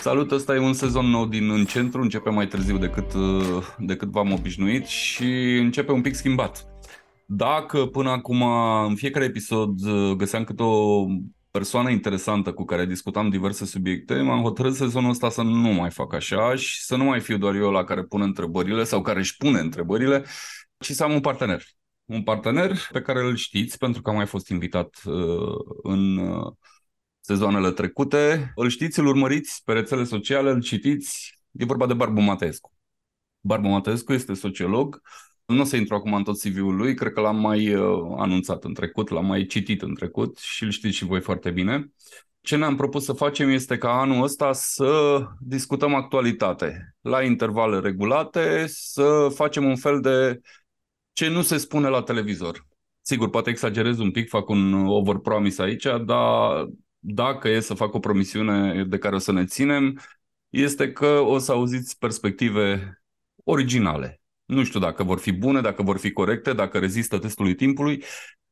Salut, ăsta e un sezon nou din Centru, începe mai târziu decât v-am obișnuit și începe un pic schimbat. Dacă până acum în fiecare episod găseam câte o persoană interesantă cu care discutam diverse subiecte, m-am hotărât sezonul ăsta să nu mai fac așa și să nu mai fiu doar eu la care pune întrebările sau care își pune întrebările, ci să am un partener. Un partener pe care îl știți, pentru că am mai fost invitat în sezoanele trecute. Îl știți, îl urmăriți pe rețele sociale, îl citiți. E vorba de Barbu Mateescu. Barbu Mateescu este sociolog. Nu o să intru acum în tot CV-ul lui, cred că l-am mai anunțat în trecut, l-am mai citit în trecut și îl știți și voi foarte bine. Ce ne-am propus să facem este ca anul ăsta să discutăm actualitate la intervale regulate, să facem un fel de ce nu se spune la televizor. Sigur, poate exagerez un pic, fac un overpromise aici, dar dacă e să fac o promisiune de care o să ne ținem, este că o să auziți perspective originale. Nu știu dacă vor fi bune, dacă vor fi corecte, dacă rezistă testului timpului,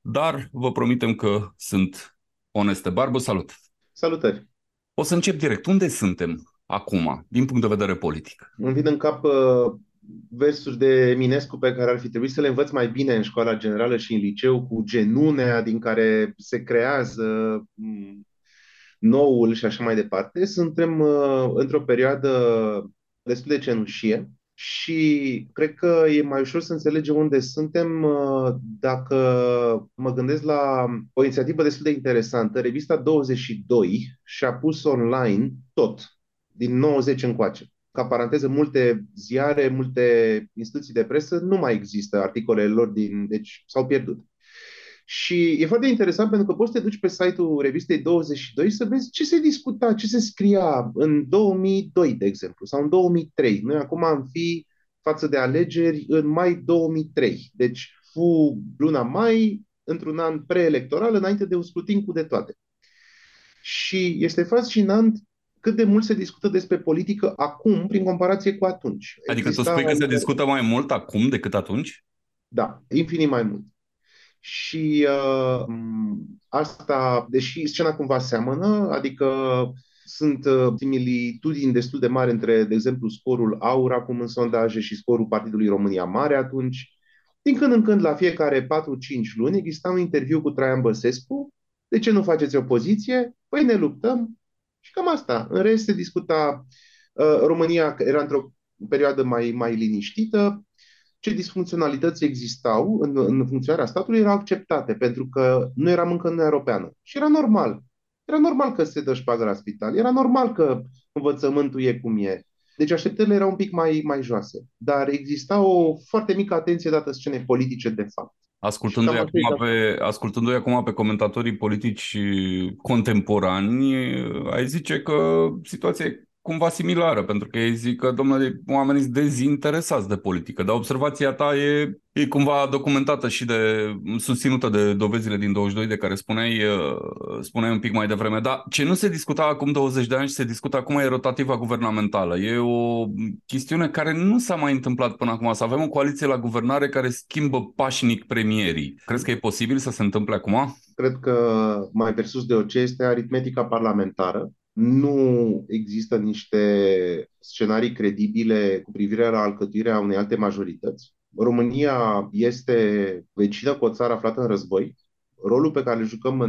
dar vă promitem că sunt oneste. Barbu, salut! Salutări! O să încep direct. Unde suntem acum, din punct de vedere politic? Îmi vin în cap versuri de Eminescu pe care ar fi trebuit să le învăț mai bine în școala generală și în liceu, cu genunea din care se creează noul și așa mai departe. Suntem într-o perioadă destul de cenușie. Și cred că e mai ușor să înțelegem unde suntem dacă mă gândesc la o inițiativă destul de interesantă. Revista 22 și-a pus online tot, din 90 încoace. Ca paranteză, multe ziare, multe instituții de presă nu mai există articolele lor, deci s-au pierdut. Și e foarte interesant pentru că poți să te duci pe site-ul Revistei 22 să vezi ce se discuta, ce se scria în 2002, de exemplu, sau în 2003. Noi acum am fi față de alegeri în mai 2003. Deci fu luna mai, într-un an preelectoral, înainte de un scrutin cu de toate. Și este fascinant cât de mult se discută despre politică acum, prin comparație cu atunci. Adică tu spui că se discută mai mult acum decât atunci? Da, infinit mai mult. Și asta, deși scena cumva seamănă, adică sunt similitudini destul de mari între, de exemplu, scorul AUR acum în sondaje și scorul Partidului România Mare atunci. Din când în când, la fiecare 4-5 luni, exista un interviu cu Traian Băsescu. De ce nu faceți opoziție? Păi ne luptăm. Și cam asta. În rest se discuta, România era într-o perioadă mai liniștită. Ce disfuncționalități existau în funcționarea statului erau acceptate, pentru că nu eram încă în europeană. Și era normal. Era normal că se dă șpagă la spital. Era normal că învățământul e cum e. Deci așteptările erau un pic mai joase. Dar exista o foarte mică atenție dată scenei politice, de fapt. Ascultându-i acum pe comentatorii politici contemporani, ai zice că situația e cumva similară, pentru că ei zic că, domnule, oamenii sunt dezinteresați de politică, dar observația ta e cumva documentată și susținută de dovezile din 22 de care spuneai un pic mai devreme. Dar ce nu se discuta acum 20 de ani și se discută acum e rotativa guvernamentală. E o chestiune care nu s-a mai întâmplat până acum. Să avem o coaliție la guvernare care schimbă pașnic premierii. Crezi că e posibil să se întâmple acum? Cred că mai presus de orice este aritmetica parlamentară. Nu există niște scenarii credibile cu privire la alcătuirea unei alte majorități. România este vecină cu o țară aflată în război. Rolul pe care îl jucăm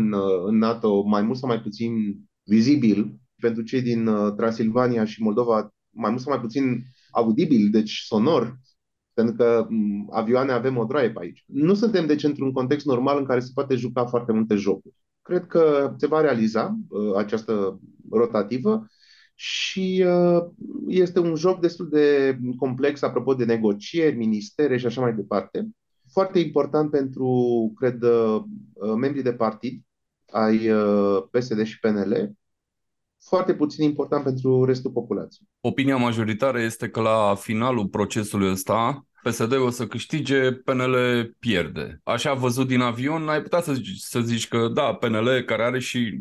în NATO, mai mult sau mai puțin vizibil, pentru cei din Transilvania și Moldova, mai mult sau mai puțin audibil, deci sonor, pentru că avioane avem o droaie pe aici. Nu suntem, deci, într-un context normal în care se poate juca foarte multe jocuri. Cred că se va realiza această rotativă și este un joc destul de complex, apropo de negocieri, ministere și așa mai departe. Foarte important pentru, cred, membrii de partid ai PSD și PNL. Foarte puțin important pentru restul populației. Opinia majoritară este că la finalul procesului ăsta PSD o să câștige, PNL pierde. Așa văzut din avion, ai putea să zici că da, PNL, care are și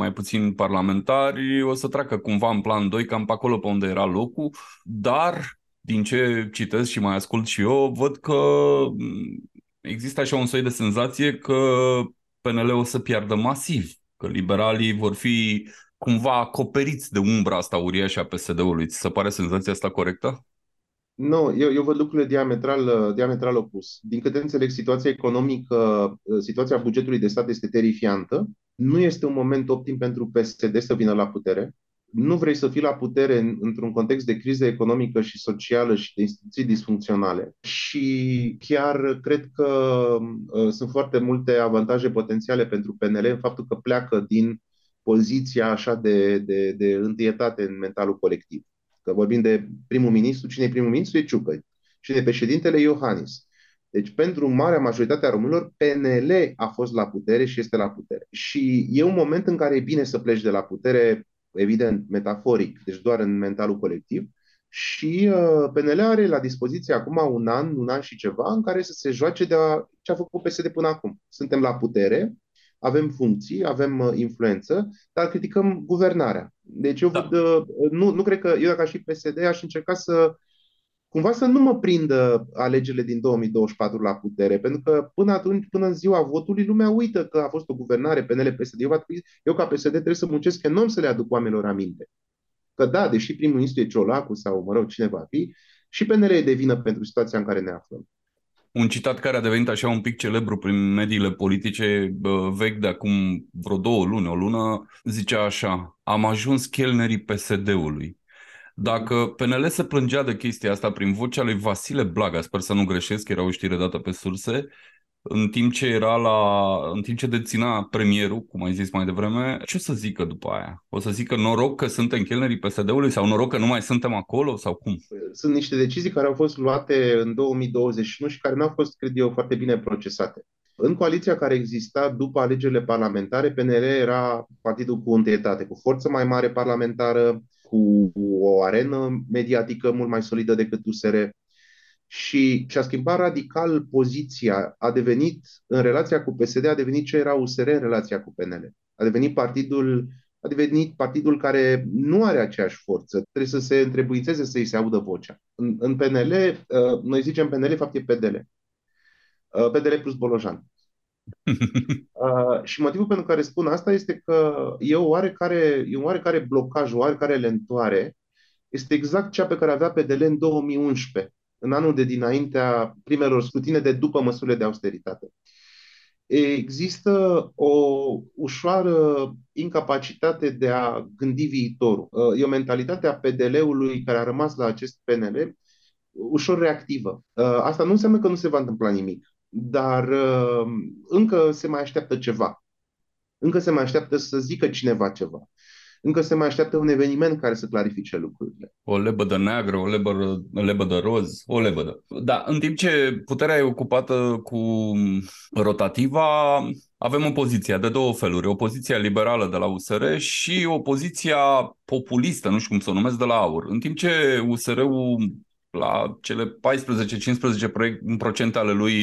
mai puțini parlamentari, o să treacă cumva în plan 2, cam pe acolo pe unde era locul, dar din ce citesc și mai ascult și eu, văd că există așa un soi de senzație că PNL o să piardă masiv, că liberalii vor fi cumva acoperiți de umbra asta uriașă a PSD-ului. Ți se pare senzația asta corectă? Nu, eu văd lucrurile diametral opus. Din câte înțeleg, situația economică, situația bugetului de stat este terifiantă. Nu este un moment optim pentru PSD să vină la putere. Nu vrei să fii la putere într-un context de criză economică și socială și de instituții disfuncționale. Și chiar cred că sunt foarte multe avantaje potențiale pentru PNL în faptul că pleacă din poziția așa de întâietate în mentalul colectiv. Că vorbim de primul ministru, cine e primul ministru e Ciucă, cine e președintele e Iohannis. Deci pentru marea majoritate a românilor, PNL a fost la putere și este la putere. Și e un moment în care e bine să pleci de la putere, evident, metaforic, deci doar în mentalul colectiv. Și PNL are la dispoziție acum un an și ceva în care să se joace de ce a făcut PSD până acum. Suntem la putere, avem funcții, avem influență, dar criticăm guvernarea. Deci eu nu cred că eu, dacă aș fi PSD, aș încerca să cumva să nu mă prindă alegerile din 2024 la putere, pentru că până atunci, până în ziua votului, lumea uită că a fost o guvernare PNL-PSD. Eu ca PSD trebuie să muncesc enorm să le aduc oamenilor aminte. Că da, deși primul ministru e Ciolacu sau, mă rog, cine va fi, și PNL e de vină pentru situația în care ne aflăm. Un citat care a devenit așa un pic celebru prin mediile politice vechi de acum vreo 2 luni, o lună, zicea așa: am ajuns chelnerii PSD-ului. Dacă PNL se plângea de chestia asta prin vocea lui Vasile Blaga, sper să nu greșesc, era o știre dată pe surse, în timp ce deținea premierul, cum ai zis mai devreme, ce o să zică după aia? O să zică noroc că suntem chelnerii PSD-ului sau noroc că nu mai suntem acolo sau cum? Sunt niște decizii care au fost luate în 2021 și care n-au fost, cred eu, foarte bine procesate. În coaliția care exista după alegerile parlamentare, PNL era partidul cu întâietate, cu forță mai mare parlamentară, cu o arenă mediatică mult mai solidă decât USR. Și a schimbat radical poziția, a devenit, în relația cu PSD, a devenit ce era USR în relația cu PNL. A devenit partidul care nu are aceeași forță, trebuie să se întrebuințeze, să-i se audă vocea. În PNL, noi zicem PNL, de fapt e PDL. PDL plus Bolojan. Și motivul pentru care spun asta este că e un oarecare blocaj, o oarecare lentoare. Este exact cea pe care avea PDL în 2011. În anul de dinaintea primelor scrutine de după măsurile de austeritate. Există o ușoară incapacitate de a gândi viitorul. E o mentalitate a PDL-ului care a rămas la acest PNL ușor reactivă. Asta nu înseamnă că nu se va întâmpla nimic, dar încă se mai așteaptă ceva. Încă se mai așteaptă să zică cineva ceva. Încă se mai așteaptă un eveniment care să clarifice lucrurile. O lebădă neagră, o lebădă roz, o lebădă. Da, în timp ce puterea e ocupată cu rotativa, avem opoziția de două feluri. Opoziția liberală de la USR și opoziția populistă, nu știu cum să o numesc, de la AUR. În timp ce USR-ul la cele 14-15% ale lui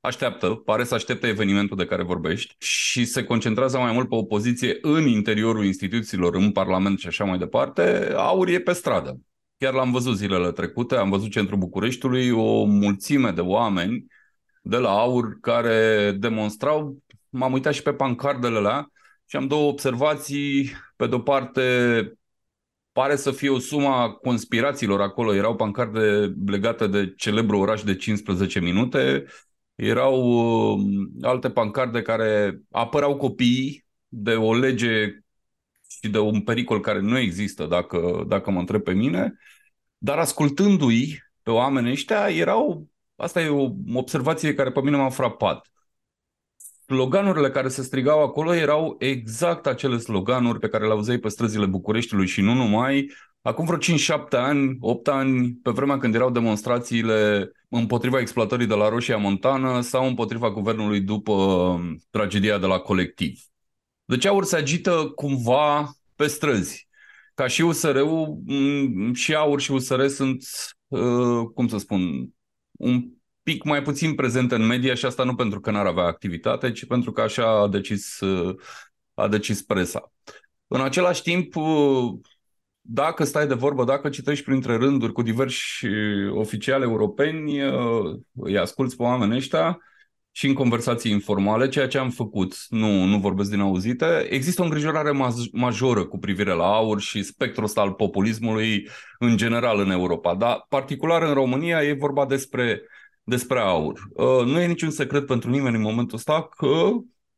așteaptă, pare să aștepte evenimentul de care vorbești și se concentrează mai mult pe opoziție în interiorul instituțiilor, în Parlament și așa mai departe, AUR e pe stradă. Chiar l-am văzut zilele trecute, am văzut centrul Bucureștiului, o mulțime de oameni de la AUR care demonstrau, m-am uitat și pe pancardele alea și am două observații. Pe de-o parte, pare să fie o sumă a conspirațiilor acolo, erau pancarde legate de celebrul oraș de 15 minute, erau alte pancarde care apărau copiii de o lege și de un pericol care nu există, dacă mă întreb pe mine, dar ascultându-i pe oamenii ăștia, asta e o observație care pe mine m-a frapat. Sloganurile care se strigau acolo erau exact acele sloganuri pe care le auzeai pe străzile Bucureștiului și nu numai. Acum vreo 5-7 ani, 8 ani, pe vremea când erau demonstrațiile împotriva exploatării de la Roșia Montană sau împotriva guvernului după tragedia de la Colectiv. Deci AUR se agită cumva pe străzi. Ca și USR-ul, și AUR și USR sunt, cum să spun, un pic mai puțin prezent în media și asta nu pentru că n-ar avea activitate, ci pentru că așa a decis presa. În același timp, dacă stai de vorbă, dacă citești printre rânduri cu diversi oficiali europeni, îi asculți pe oamenii ăștia, și în conversații informale, ceea ce am făcut, nu vorbesc din auzite, există o îngrijorare majoră cu privire la AUR și spectrul ăsta al populismului în general în Europa, dar particular în România e vorba despre AUR. Nu e niciun secret pentru nimeni în momentul ăsta că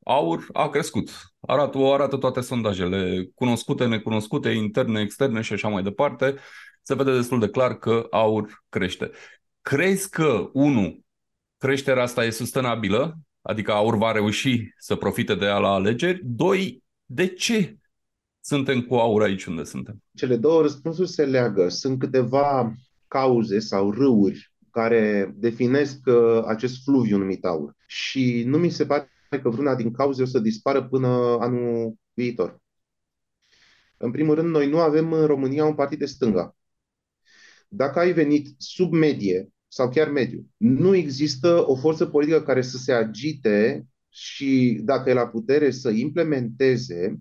AUR a crescut. O arată toate sondajele, cunoscute, necunoscute, interne, externe și așa mai departe. Se vede destul de clar că AUR crește. Crezi că, creșterea asta e sustenabilă? Adică AUR va reuși să profite de ea la alegeri? 2. De ce suntem cu AUR aici unde suntem? Cele două răspunsuri se leagă. Sunt câteva cauze sau râuri care definesc acest fluviu numit AUR. Și nu mi se pare că vreuna din cauze o să dispară până anul viitor. În primul rând, noi nu avem în România un partid de stânga. Dacă ai venit sub medie sau chiar mediu, nu există o forță politică care să se agite și, dacă e la putere, să implementeze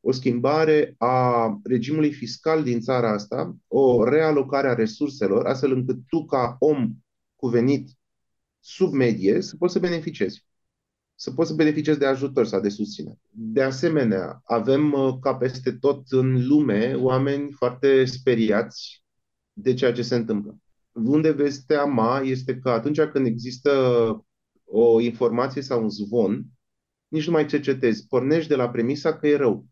o schimbare a regimului fiscal din țara asta, o realocare a resurselor, astfel încât tu, ca om cu venit sub medie, să poți să beneficiezi. Să poți să beneficiezi de ajutor sau de susținere. De asemenea, avem, ca peste tot în lume, oameni foarte speriați de ceea ce se întâmplă. Unde vezi teama este că atunci când există o informație sau un zvon, nici nu mai cercetezi, pornești de la premisa că e rău.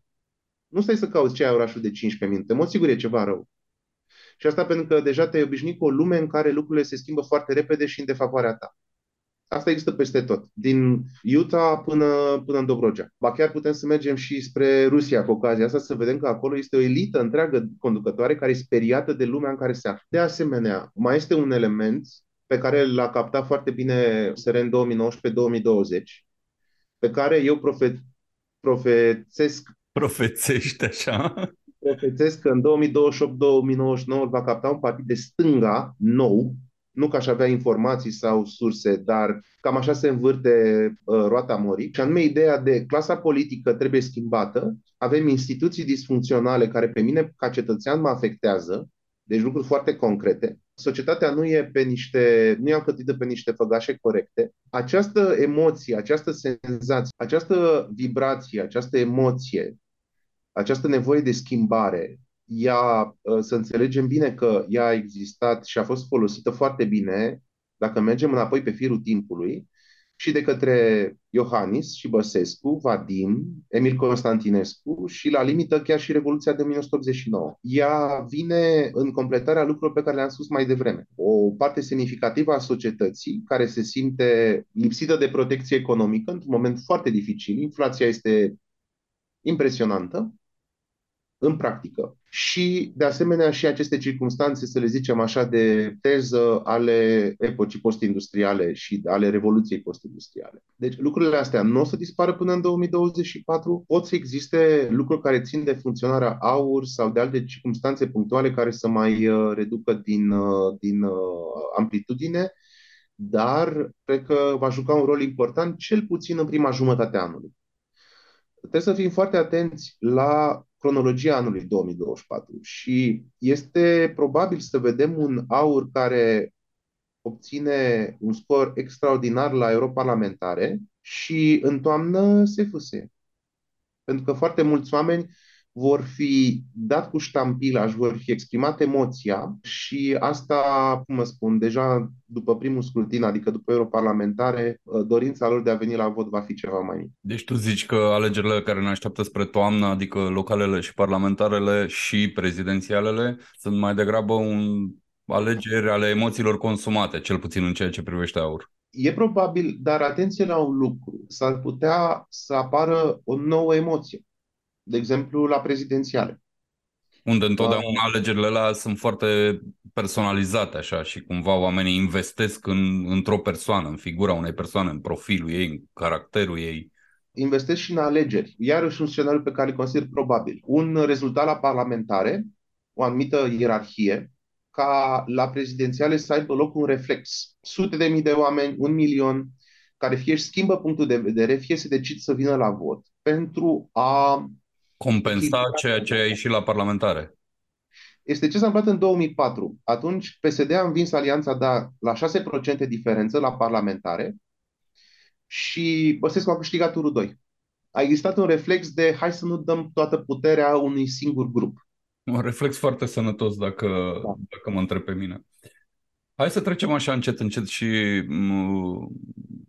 Nu stai să cauți ce ai orașul de 15 minute, mă sigur e ceva rău. Și asta pentru că deja te-ai obișnuit cu o lume în care lucrurile se schimbă foarte repede și în defavoarea ta. Asta există peste tot, din Utah până în Dobrogea. Ba chiar putem să mergem și spre Rusia cu ocazia asta, să vedem că acolo este o elită întreagă conducătoare care e speriată de lumea în care se află. De asemenea, mai este un element pe care l-a captat foarte bine USR în 2019-2020, pe care eu profețesc că în 2028-2029 va capta un partid de stânga nou. Nu că aș avea informații sau surse, dar cam așa se învârte roata morii. Și anume ideea de clasa politică trebuie schimbată, avem instituții disfuncționale care pe mine ca cetățean mă afectează, deci lucruri foarte concrete. Societatea nu e alcătuită pe niște făgașe corecte. Această emoție, această senzație, această vibrație, această emoție, această nevoie de schimbare, ea, să înțelegem bine că ea a existat și a fost folosită foarte bine, dacă mergem înapoi pe firul timpului, și de către Iohannis și Băsescu, Vadim, Emil Constantinescu și, la limită, chiar și Revoluția de 1989. Ea vine în completarea lucrurilor pe care le-am spus mai devreme. O parte semnificativă a societății care se simte lipsită de protecție economică într-un moment foarte dificil. Inflația este impresionantă în practică. Și, de asemenea, și aceste circumstanțe, să le zicem așa, de teză ale epocii postindustriale și ale revoluției postindustriale. Deci lucrurile astea nu o să dispară până în 2024. Pot să existe lucruri care țin de funcționarea AUR sau de alte circumstanțe punctuale care să mai reducă din amplitudine, dar cred că va juca un rol important, cel puțin în prima jumătate a anului. Trebuie să fim foarte atenți la cronologia anului 2024 și este probabil să vedem un AUR care obține un scor extraordinar la europarlamentare și în toamnă se fuse. Pentru că foarte mulți oameni vor fi dat cu ștampila, își vor fi exprimat emoția și asta, cum mă spun, deja după primul scrutin, adică după europarlamentare, dorința lor de a veni la vot va fi ceva mai mic. Deci tu zici că alegerile care ne așteaptă spre toamnă, adică localele și parlamentarele și prezidențialele, sunt mai degrabă alegeri ale emoțiilor consumate, cel puțin în ceea ce privește AUR. E probabil, dar atenție la un lucru, s-ar putea să apară o nouă emoție. De exemplu, la prezidențiale. Unde întotdeauna alegerile alea sunt foarte personalizate așa și cumva oamenii investesc într-o persoană, în figura unei persoane, în profilul ei, în caracterul ei. Investesc și în alegeri. Iarăși un scenariu pe care îl consider probabil. Un rezultat la parlamentare, o anumită ierarhie, ca la prezidențiale să aibă loc un reflex. Sute de mii de oameni, 1 milion, care fie își schimbă punctul de vedere, fie se decid să vină la vot pentru a compensa ceea ce a ieșit la parlamentare. Este ce s-a întâmplat în 2004. Atunci PSD a învins Alianța la 6% diferență la parlamentare și Băsescu a câștigat turul 2. A existat un reflex de hai să nu dăm toată puterea unui singur grup. Un reflex foarte sănătos, dacă mă întreb pe mine. Hai să trecem așa încet, încet și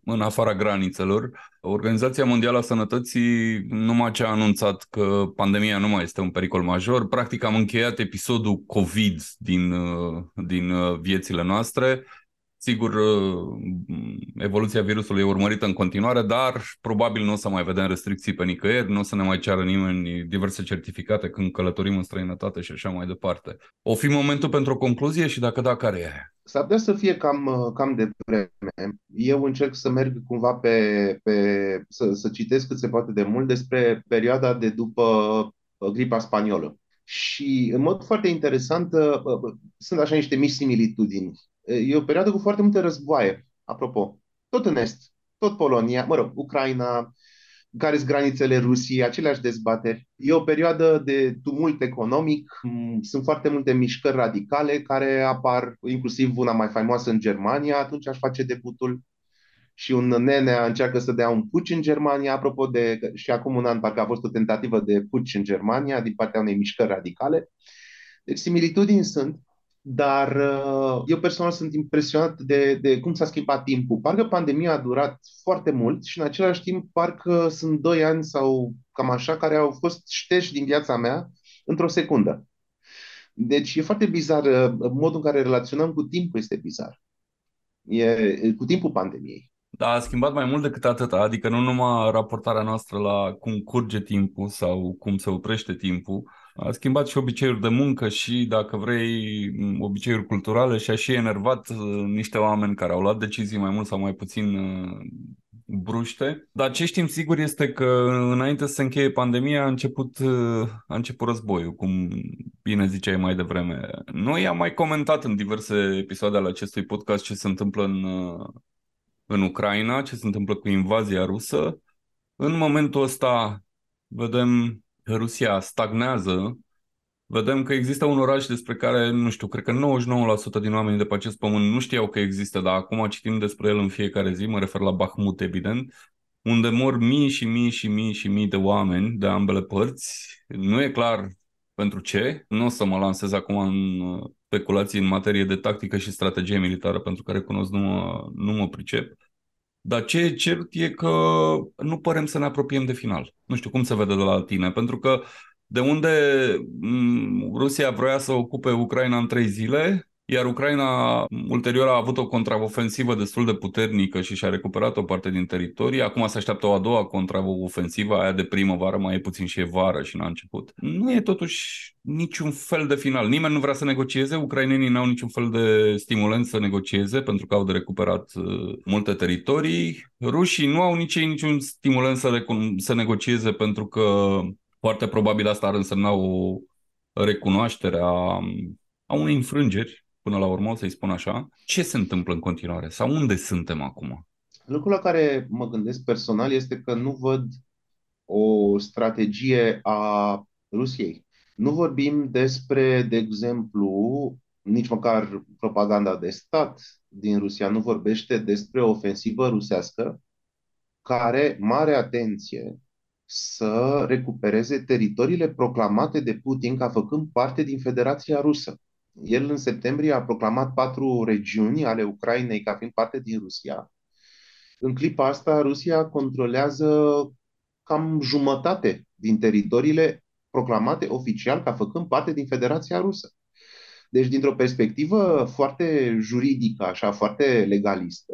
în afara granițelor. Organizația Mondială a Sănătății numai ce a anunțat că pandemia nu mai este un pericol major. Practic am încheiat episodul COVID din viețile noastre. Sigur, evoluția virusului e urmărită în continuare, dar probabil nu o să mai vedem restricții pe nicăieri, nu o să ne mai ceară nimeni diverse certificate când călătorim în străinătate și așa mai departe. O fi momentul pentru o concluzie și dacă da, care e? S-ar putea să fie cam devreme. Eu încerc să merg cumva să citesc cât se poate de mult despre perioada de după gripa spaniolă. Și în mod foarte interesant sunt așa niște mici similitudini. E o perioadă cu foarte multe războaie, apropo. Tot în Est, tot Polonia, Ucraina, care sunt granițele Rusiei, aceleași dezbateri. E o perioadă de tumult economic, sunt foarte multe mișcări radicale care apar, inclusiv una mai faimoasă în Germania, atunci aș face debutul. Și un nenea încearcă să dea un puci în Germania, apropo de, și acum un an parcă a fost o tentativă de puci în Germania din partea unei mișcări radicale. Deci similitudini sunt. Dar eu personal sunt impresionat de cum s-a schimbat timpul. Parcă pandemia a durat foarte mult și în același timp parcă sunt 2 ani sau cam așa care au fost șteși din viața mea într-o secundă. Deci e foarte bizar, modul în care relaționăm cu timpul este bizar. E cu timpul pandemiei. Da, a schimbat mai mult decât atâta, adică nu numai raportarea noastră la cum curge timpul sau cum se oprește timpul, a schimbat și obiceiuri de muncă și, dacă vrei, obiceiuri culturale și a și enervat niște oameni care au luat decizii mai mult sau mai puțin bruște. Dar ce știm sigur este că înainte să se încheie pandemia a început războiul, cum bine ziceai mai devreme. Noi am mai comentat în diverse episoade ale acestui podcast ce se întâmplă în Ucraina, ce se întâmplă cu invazia rusă. În momentul ăsta vedem că Rusia stagnează, vedem că există un oraș despre care, nu știu, cred că 99% din oamenii de pe acest pământ nu știau că există, dar acum citim despre el în fiecare zi, mă refer la Bahmut, evident, unde mor mii și mii și mii și mii de oameni de ambele părți. Nu e clar pentru ce, nu o să mă lansez acum în speculații în materie de tactică și strategie militară, pentru care recunosc nu mă pricep. Dar ce e cert e că nu părem să ne apropiem de final. Nu știu cum se vede de la tine, pentru că de unde Rusia vroia să ocupe Ucraina în 3 zile, iar Ucraina ulterior a avut o contraofensivă destul de puternică și și-a recuperat o parte din teritorii. Acum se așteaptă o a doua contraofensivă, aia de primăvară, mai e puțin și e vară și n-a început. Nu e totuși niciun fel de final. Nimeni nu vrea să negocieze, ucrainenii n-au niciun fel de stimulent să negocieze pentru că au de recuperat multe teritorii. Rușii nu au nici ei niciun stimulent să negocieze pentru că foarte probabil asta ar însemna o recunoaștere a unei înfrângeri. Până la urmă, să-i spun așa, ce se întâmplă în continuare sau unde suntem acum? Lucrul la care mă gândesc personal este că nu văd o strategie a Rusiei. Nu vorbim despre, de exemplu, nici măcar propaganda de stat din Rusia nu vorbește despre o ofensivă rusească care, mare atenție, să recupereze teritoriile proclamate de Putin ca făcând parte din Federația Rusă. El în septembrie a proclamat 4 regiuni ale Ucrainei ca fiind parte din Rusia. În clipa asta, Rusia controlează cam jumătate din teritoriile proclamate oficial ca făcând parte din Federația Rusă. Deci, dintr-o perspectivă foarte juridică, așa, foarte legalistă,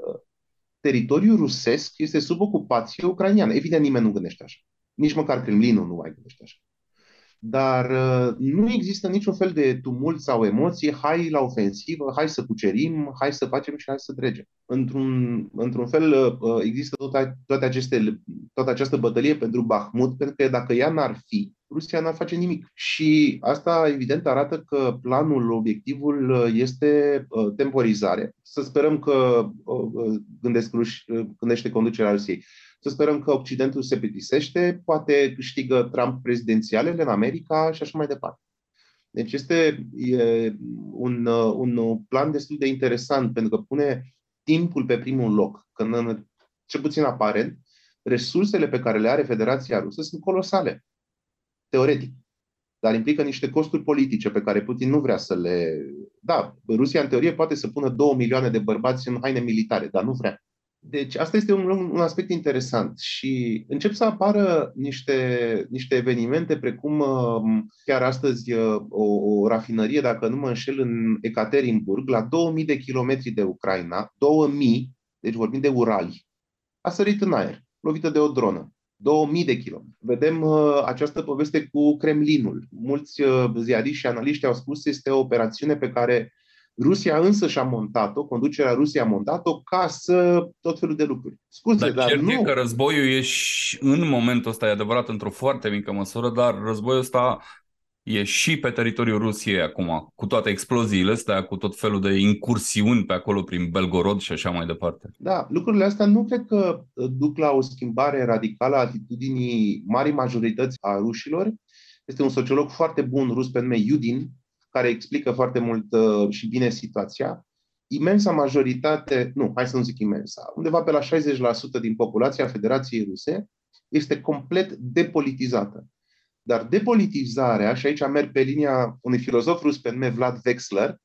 teritoriul rusesc este sub ocupație ucraineană. Evident, nimeni nu gândește așa. Nici măcar Kremlinul nu mai gândește așa. Dar nu există niciun fel de tumult sau emoție, hai la ofensivă, hai să cucerim, hai să facem și hai să dregem. Într-un fel există toată această bătălie pentru Bahmut, pentru că dacă ea n-ar fi, Rusia n-ar face nimic. Și asta evident arată că planul, obiectivul este temporizare. Să sperăm că gândește conducerea Rusiei. Să sperăm că Occidentul se plictisește, poate câștigă Trump prezidențialele în America și așa mai departe. Deci este un plan destul de interesant, pentru că pune timpul pe primul loc. Când cel puțin aparent, resursele pe care le are Federația Rusă sunt colosale, teoretic. Dar implică niște costuri politice pe care Putin nu vrea să le... Da, Rusia, în teorie, poate să pună 2 milioane de bărbați în haine militare, dar nu vrea. Deci asta este un aspect interesant și încep să apară niște evenimente precum chiar astăzi o rafinărie, dacă nu mă înșel, în Ekaterinburg, la 2000 de kilometri de Ucraina, 2000, deci vorbim de Urali, a sărit în aer, lovită de o dronă. 2000 de kilometri. Vedem această poveste cu Kremlinul. Mulți ziariști și analiști au spus că este o operațiune pe care Rusia însă și-a montat-o, conducerea Rusiei a montat-o ca să tot felul de lucruri. Scuze, dar nu... e că războiul e și în momentul ăsta, e adevărat, într-o foarte mică măsură, dar războiul ăsta e și pe teritoriul Rusiei acum, cu toate exploziile astea, cu tot felul de incursiuni pe acolo prin Belgorod și așa mai departe. Da, lucrurile astea nu cred că duc la o schimbare radicală a atitudinii marii majorități a rușilor. Este un sociolog foarte bun rus pe nume Iudin, care explică foarte mult și bine situația. Imensa majoritate, nu, hai să nu zic imensa, undeva pe la 60% din populația Federației Ruse este complet depolitizată. Dar depolitizarea, și aici merg pe linia unui filozof rus pe nume Vlad Wexler,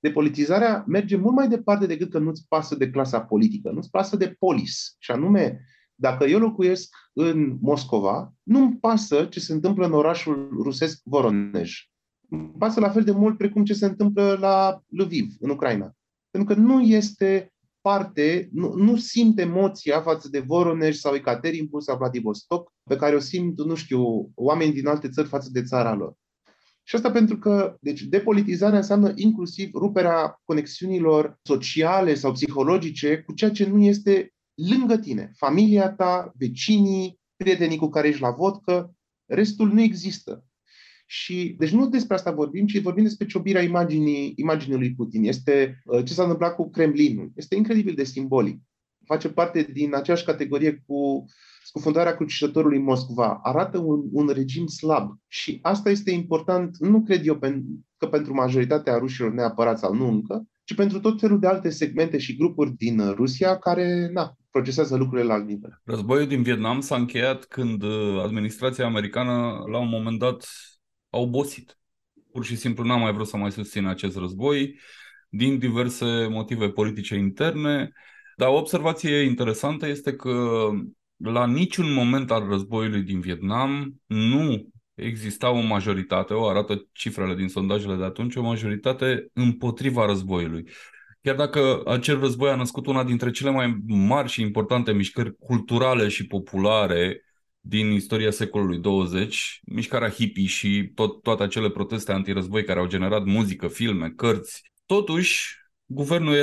depolitizarea merge mult mai departe decât că nu-ți pasă de clasa politică, nu-ți pasă de polis. Și anume, dacă eu locuiesc în Moscova, nu-mi pasă ce se întâmplă în orașul rusesc Voronej. Îmi pasă la fel de mult precum ce se întâmplă la Lviv, în Ucraina. Pentru că nu este parte, nu simt emoția față de Voronej sau Ekaterinburg sau Vladivostok, pe care o simt, nu știu, oameni din alte țări față de țara lor. Și asta pentru că, deci, depolitizarea înseamnă inclusiv ruperea conexiunilor sociale sau psihologice cu ceea ce nu este lângă tine. Familia ta, vecinii, prietenii cu care ești la vodcă, restul nu există. Și, deci nu despre asta vorbim, ci vorbim despre ciobirea imaginii lui Putin. Este ce s-a întâmplat cu Kremlinul. Este incredibil de simbolic. Face parte din aceeași categorie cu scufundarea crucișătorului Moscova. Arată un regim slab. Și asta este important, nu cred eu că pentru majoritatea rușilor neapărat sau nu încă, ci pentru tot felul de alte segmente și grupuri din Rusia care, procesează lucrurile la alt nivel. Războiul din Vietnam s-a încheiat când administrația americană, la un moment dat, a obosit. Pur și simplu n-a mai vrut să mai susțină acest război din diverse motive politice interne. Dar o observație interesantă este că la niciun moment al războiului din Vietnam nu exista o majoritate, o arată cifrele din sondajele de atunci, o majoritate împotriva războiului. Chiar dacă acel război a născut una dintre cele mai mari și importante mișcări culturale și populare din istoria secolului 20, mișcarea hippie și toate acele proteste antirăzboi care au generat muzică, filme, cărți, totuși guvernul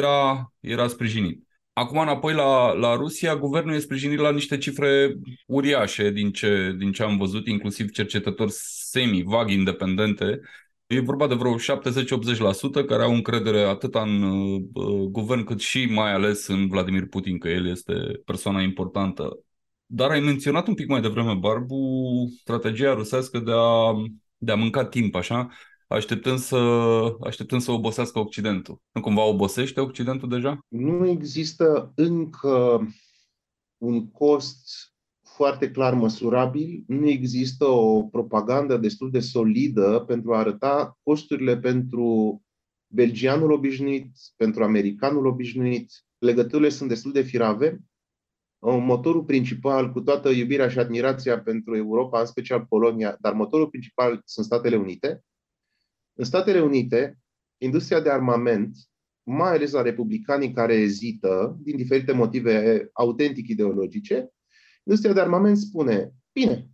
era sprijinit. Acum înapoi la Rusia, guvernul e sprijinit la niște cifre uriașe din ce am văzut, inclusiv cercetători semi-vag independente. E vorba de vreo 70-80% care au încredere atât în guvern cât și mai ales în Vladimir Putin, că el este persoana importantă. Dar ai menționat un pic mai devreme, Barbu, strategia rusească de a mânca timp, așa, așteptând să obosească Occidentul. Nu cumva obosește Occidentul deja? Nu există încă un cost foarte clar măsurabil, nu există o propagandă destul de solidă pentru a arăta costurile pentru belgianul obișnuit, pentru americanul obișnuit. Legăturile sunt destul de firave. Motorul principal, cu toată iubirea și admirația pentru Europa, în special Polonia, dar motorul principal sunt Statele Unite. În Statele Unite, industria de armament, mai ales la republicanii care ezită, din diferite motive autentic ideologice, industria de armament spune, bine,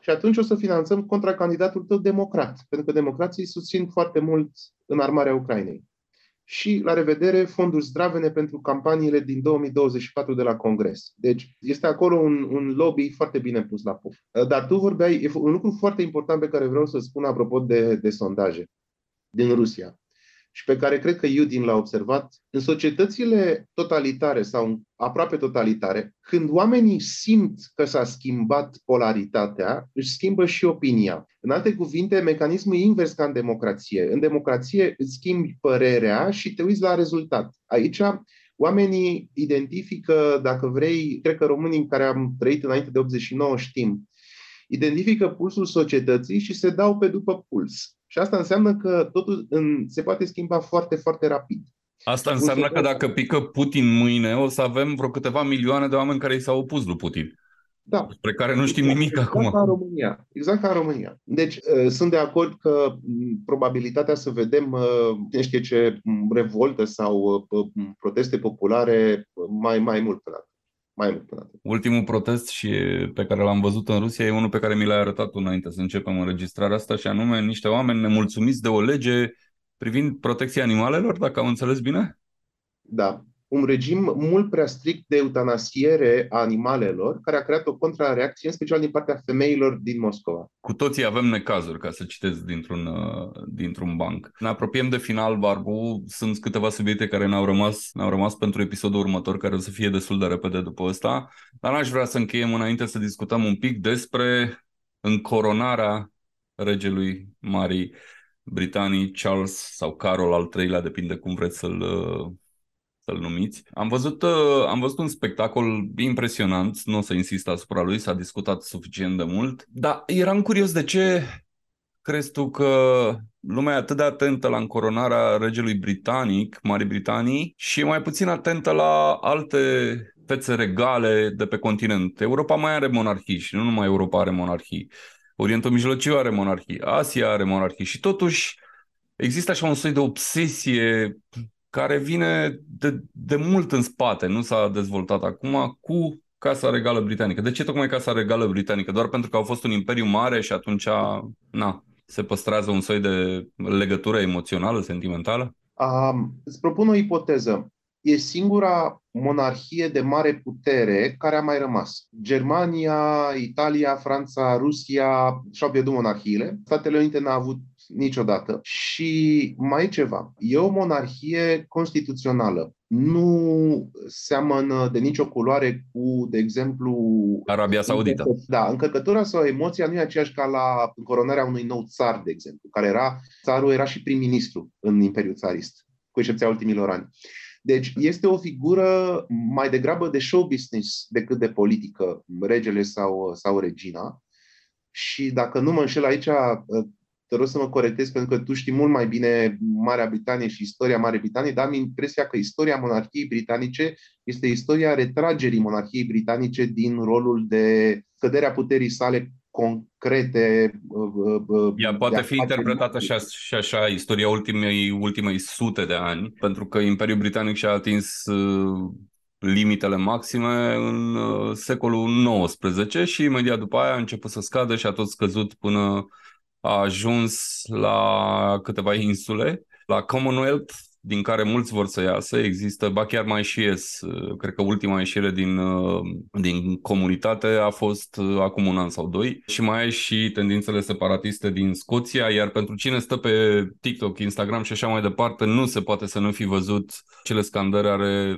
și atunci o să finanțăm contracandidatul tău democrat, pentru că democrații susțin foarte mult înarmarea Ucrainei. Și, la revedere, fonduri zdravene pentru campaniile din 2024 de la Congres. Deci este acolo un lobby foarte bine pus la punct. Dar tu vorbeai, e un lucru foarte important pe care vreau să spun apropo de sondaje din Rusia și pe care cred că Iudin l-a observat. În societățile totalitare sau aproape totalitare, când oamenii simt că s-a schimbat polaritatea, își schimbă și opinia. În alte cuvinte, mecanismul e invers ca în democrație. În democrație îți schimbi părerea și te uiți la rezultat. Aici Oamenii identifică, dacă vrei, cred că românii care am trăit înainte de 89 știm, identifică pulsul societății și se dau pe după puls. Și asta înseamnă că totul se poate schimba foarte, foarte rapid. Asta înseamnă că dacă pică Putin mâine, o să avem vreo câteva milioane de oameni care i s-au opus lui Putin. Da. Despre care nu știm nimic acum. Ca în România. Exact ca în România. Deci sunt de acord că probabilitatea să vedem ce revoltă sau proteste populare mai mult până atât. Ultimul protest și pe care l-am văzut în Rusia e unul pe care mi l-ai arătat înainte să începem înregistrarea asta și anume niște oameni nemulțumiți de o lege privind protecția animalelor, dacă am înțeles bine? Da. Un regim mult prea strict de eutanasiere a animalelor, care a creat o contrareacție, în special din partea femeilor din Moscova. Cu toții avem necazuri, ca să citesc dintr-un banc. Ne apropiem de final, Barbu. Sunt câteva subiecte care ne-au rămas pentru episodul următor, care o să fie destul de repede după ăsta. Dar aș vrea să încheiem înainte să discutăm un pic despre încoronarea regelui Marii Britanii, Charles sau Carol al III-lea, depinde cum vreți să-l numiți. Am văzut un spectacol impresionant, nu o să insist asupra lui, s-a discutat suficient de mult, dar eram curios de ce crezi tu că lumea e atât de atentă la încoronarea regelui britanic, Marii Britanii, și e mai puțin atentă la alte fețe regale de pe continent. Europa mai are monarhii și nu numai Europa are monarhii. Orientul Mijlociu are monarhii, Asia are monarhii și totuși există așa un soi de obsesie care vine de mult în spate, nu s-a dezvoltat acum, cu Casa Regală Britanică. De ce tocmai Casa Regală Britanică? Doar pentru că au fost un imperiu mare și atunci se păstrează un soi de legătură emoțională, sentimentală? Îți propun o ipoteză. E singura monarhie de mare putere care a mai rămas. Germania, Italia, Franța, Rusia și-au pierdut monarhiile. Statele Unite n-a avut niciodată. Și mai ceva. E o monarhie constituțională. Nu seamănă de nicio culoare cu, de exemplu, Arabia Saudită. Da, încărcătura sau emoția nu e aceeași ca la încoronarea unui nou țar, de exemplu, care țarul era și prim-ministru în Imperiul Țarist, cu excepția ultimilor ani. Deci este o figură mai degrabă de show business decât de politică, regele sau regina. Și dacă nu mă înșel aici, te rog să mă corectez, pentru că tu știi mult mai bine Marea Britanie și istoria Marii Britanii, dar am impresia că istoria monarhiei britanice este istoria retragerii monarhiei britanice din rolul de scăderea puterii sale concrete. Ea poate fi interpretată și așa, istoria ultimei 100 de ani, pentru că Imperiul Britanic și-a atins limitele maxime în secolul XIX și imediat după aia a început să scadă și a tot scăzut până a ajuns la câteva insule, la Commonwealth, din care mulți vor să iasă. Există, ba chiar mai și ies, cred că ultima ieșire din comunitate a fost acum un an sau doi. Și mai e și tendințele separatiste din Scoția, iar pentru cine stă pe TikTok, Instagram și așa mai departe, nu se poate să nu fi văzut cele scandări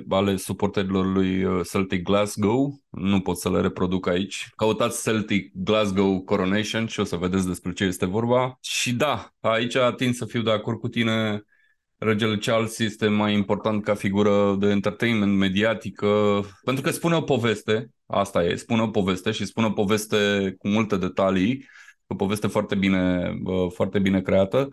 ale suporterilor lui Celtic Glasgow. Nu pot să le reproduc aici. Căutați Celtic Glasgow Coronation și o să vedeți despre ce este vorba. Și da, aici tind să fiu de acord cu tine. Regele Charles este mai important ca figură de entertainment mediatică, pentru că spune o poveste, asta e, spune o poveste și spune o poveste cu multe detalii, o poveste foarte bine creată,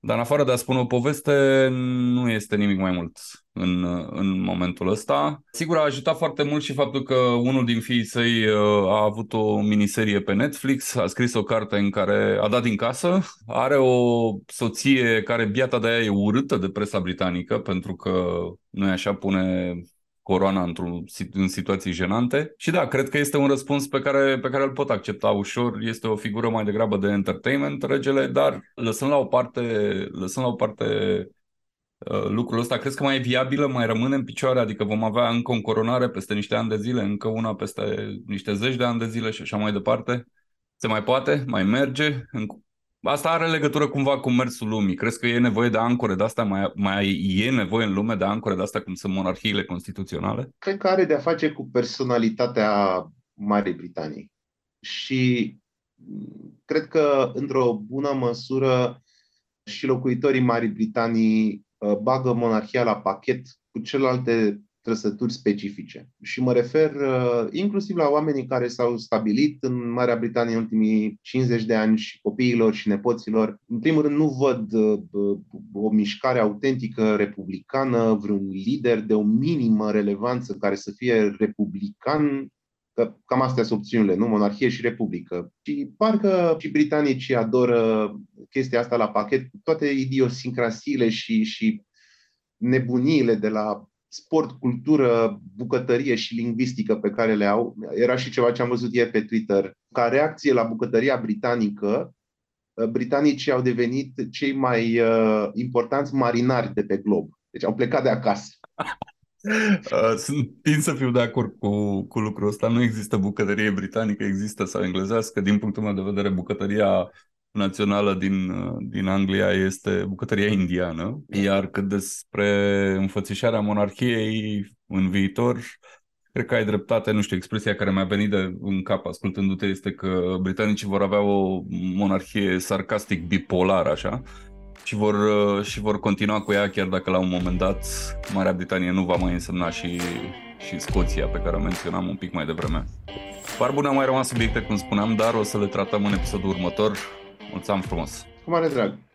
dar în afară de a spune o poveste nu este nimic mai mult în momentul ăsta. Sigur, a ajutat foarte mult și faptul că unul din fiii săi a avut o miniserie pe Netflix, a scris o carte în care a dat din casă, are o soție care, biata de aia, e urâtă de presa britanică, pentru că nu-i așa, pune coroana în situații jenante. Și da, cred că este un răspuns pe care îl pot accepta ușor. Este o figură mai degrabă de entertainment, regele, dar lăsând la o parte lucrul ăsta, crezi că mai e viabilă, mai rămâne în picioare? Adică vom avea încă o încoronare peste niște ani de zile, încă una peste niște zeci de ani de zile și așa mai departe? Se mai poate? Mai merge? Asta are legătură cumva cu mersul lumii. Crezi că e nevoie de ancore de astea? Mai e nevoie în lume de ancore de astea cum sunt monarhiile constituționale? Cred că are de-a face cu personalitatea Marii Britanii. Și cred că, într-o bună măsură, și locuitorii Marii Britanii bagă monarhia la pachet cu celelalte trăsături specifice. Și mă refer inclusiv la oamenii care s-au stabilit în Marea Britanie în ultimii 50 de ani și copiilor și nepoților. În primul rând, nu văd o mișcare autentică republicană, vreun lider de o minimă relevanță care să fie republican. Că cam astea sunt opțiunile, nu? Monarhie și republică. Și parcă și britanicii adoră chestia asta la pachet, cu toate idiosincrasiile și nebuniile de la sport, cultură, bucătărie și lingvistică pe care le au. Era și ceva ce am văzut ieri pe Twitter. Ca reacție la bucătăria britanică, britanicii au devenit cei mai importanți marinari de pe glob. Deci au plecat de acasă. Sunt tind să fiu de acord cu lucrul ăsta. Nu există bucătărie britanică, există sau englezească. Din punctul meu de vedere, bucătăria națională din Anglia este bucătăria indiană. Iar cât despre înfățișarea monarhiei în viitor, cred că ai dreptate. Nu știu, expresia care mi-a venit în cap ascultându-te este că britanicii vor avea o monarhie sarcastic bipolară, așa. Și vor continua cu ea, chiar dacă la un moment dat Marea Britanie nu va mai însemna și Scoția, pe care o menționam un pic mai devreme. Barbu, ne-au mai rămas subiecte, cum spuneam, dar o să le tratăm în episodul următor. Mulțumim frumos! Cu mare drag!